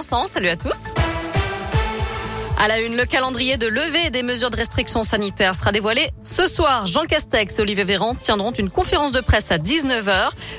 Vincent, salut à tous. À la une, le calendrier de levée des mesures de restriction sanitaire sera dévoilé ce soir. Jean Castex et Olivier Véran tiendront une conférence de presse à 19h.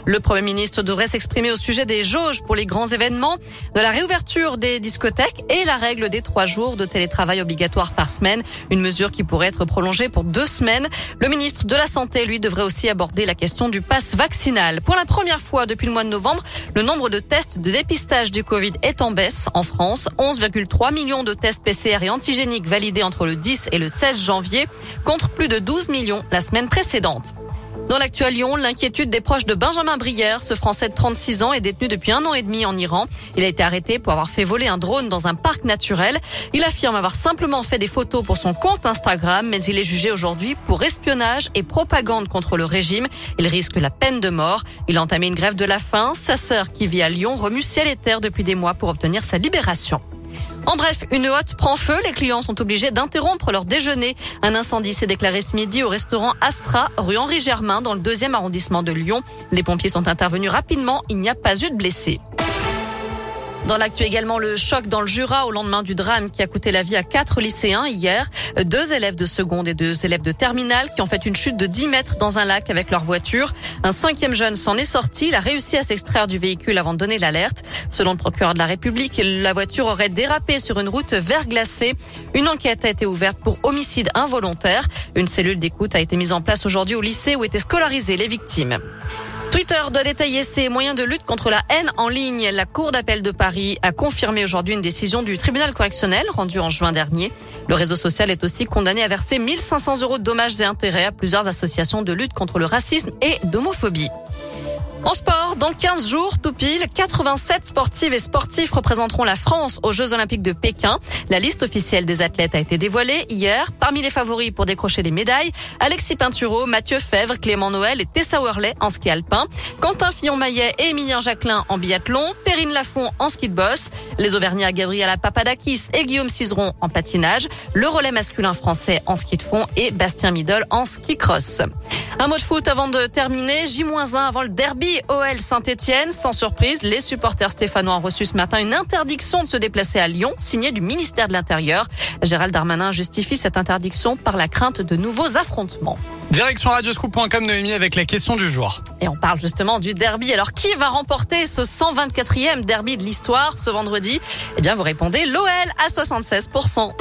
Le Premier ministre devrait s'exprimer au sujet des jauges pour les grands événements, de la réouverture des discothèques et la règle des 3 jours de télétravail obligatoire par semaine, une mesure qui pourrait être prolongée pour 2 semaines. Le ministre de la Santé, lui, devrait aussi aborder la question du pass vaccinal. Pour la première fois depuis le mois de novembre, le nombre de tests de dépistage du Covid est en baisse en France. 11,3 millions de tests PCR et antigéniques validés entre le 10 et le 16 janvier, contre plus de 12 millions la semaine précédente. Dans l'actu à Lyon, l'inquiétude des proches de Benjamin Brière, ce Français de 36 ans est détenu depuis 1 an et demi en Iran. Il a été arrêté pour avoir fait voler un drone dans un parc naturel. Il affirme avoir simplement fait des photos pour son compte Instagram, mais il est jugé aujourd'hui pour espionnage et propagande contre le régime. Il risque la peine de mort. Il a entamé une grève de la faim. Sa sœur, qui vit à Lyon, remue ciel et terre depuis des mois pour obtenir sa libération. En bref, une hotte prend feu, les clients sont obligés d'interrompre leur déjeuner. Un incendie s'est déclaré ce midi au restaurant Astra, rue Henri-Germain, dans le 2e arrondissement de Lyon. Les pompiers sont intervenus rapidement, il n'y a pas eu de blessés. Dans l'actu également, le choc dans le Jura au lendemain du drame qui a coûté la vie à 4 lycéens hier. 2 élèves de seconde et 2 élèves de terminale qui ont fait une chute de 10 mètres dans un lac avec leur voiture. Un 5e jeune s'en est sorti. Il a réussi à s'extraire du véhicule avant de donner l'alerte. Selon le procureur de la République, la voiture aurait dérapé sur une route verglacée. Une enquête a été ouverte pour homicide involontaire. Une cellule d'écoute a été mise en place aujourd'hui au lycée où étaient scolarisées les victimes. Twitter doit détailler ses moyens de lutte contre la haine en ligne. La Cour d'appel de Paris a confirmé aujourd'hui une décision du tribunal correctionnel rendue en juin dernier. Le réseau social est aussi condamné à verser 1 500 € de dommages et intérêts à plusieurs associations de lutte contre le racisme et d'homophobie. En sport, dans 15 jours, tout pile, 87 sportives et sportifs représenteront la France aux Jeux Olympiques de Pékin. La liste officielle des athlètes a été dévoilée hier. Parmi les favoris pour décrocher les médailles, Alexis Pinturault, Mathieu Fèvre, Clément Noël et Tessa Worley en ski alpin, Quentin Fillon-Maillet et Émilien Jacquelin en biathlon, Perrine Laffont en ski de bosse, les Auvergnats Gabriela Papadakis et Guillaume Cizeron en patinage, le relais masculin français en ski de fond et Bastien Middle en ski cross. Un mot de foot avant de terminer, J-1 avant le derby OL Saint-Etienne. Sans surprise, les supporters stéphanois ont reçu ce matin une interdiction de se déplacer à Lyon, signée du ministère de l'Intérieur. Gérald Darmanin justifie cette interdiction par la crainte de nouveaux affrontements. Direction Radioscoop.com, Noémie, avec la question du jour. Et on parle justement du derby. Alors, qui va remporter ce 124e derby de l'histoire ce vendredi ? Eh bien, vous répondez l'OL à 76%.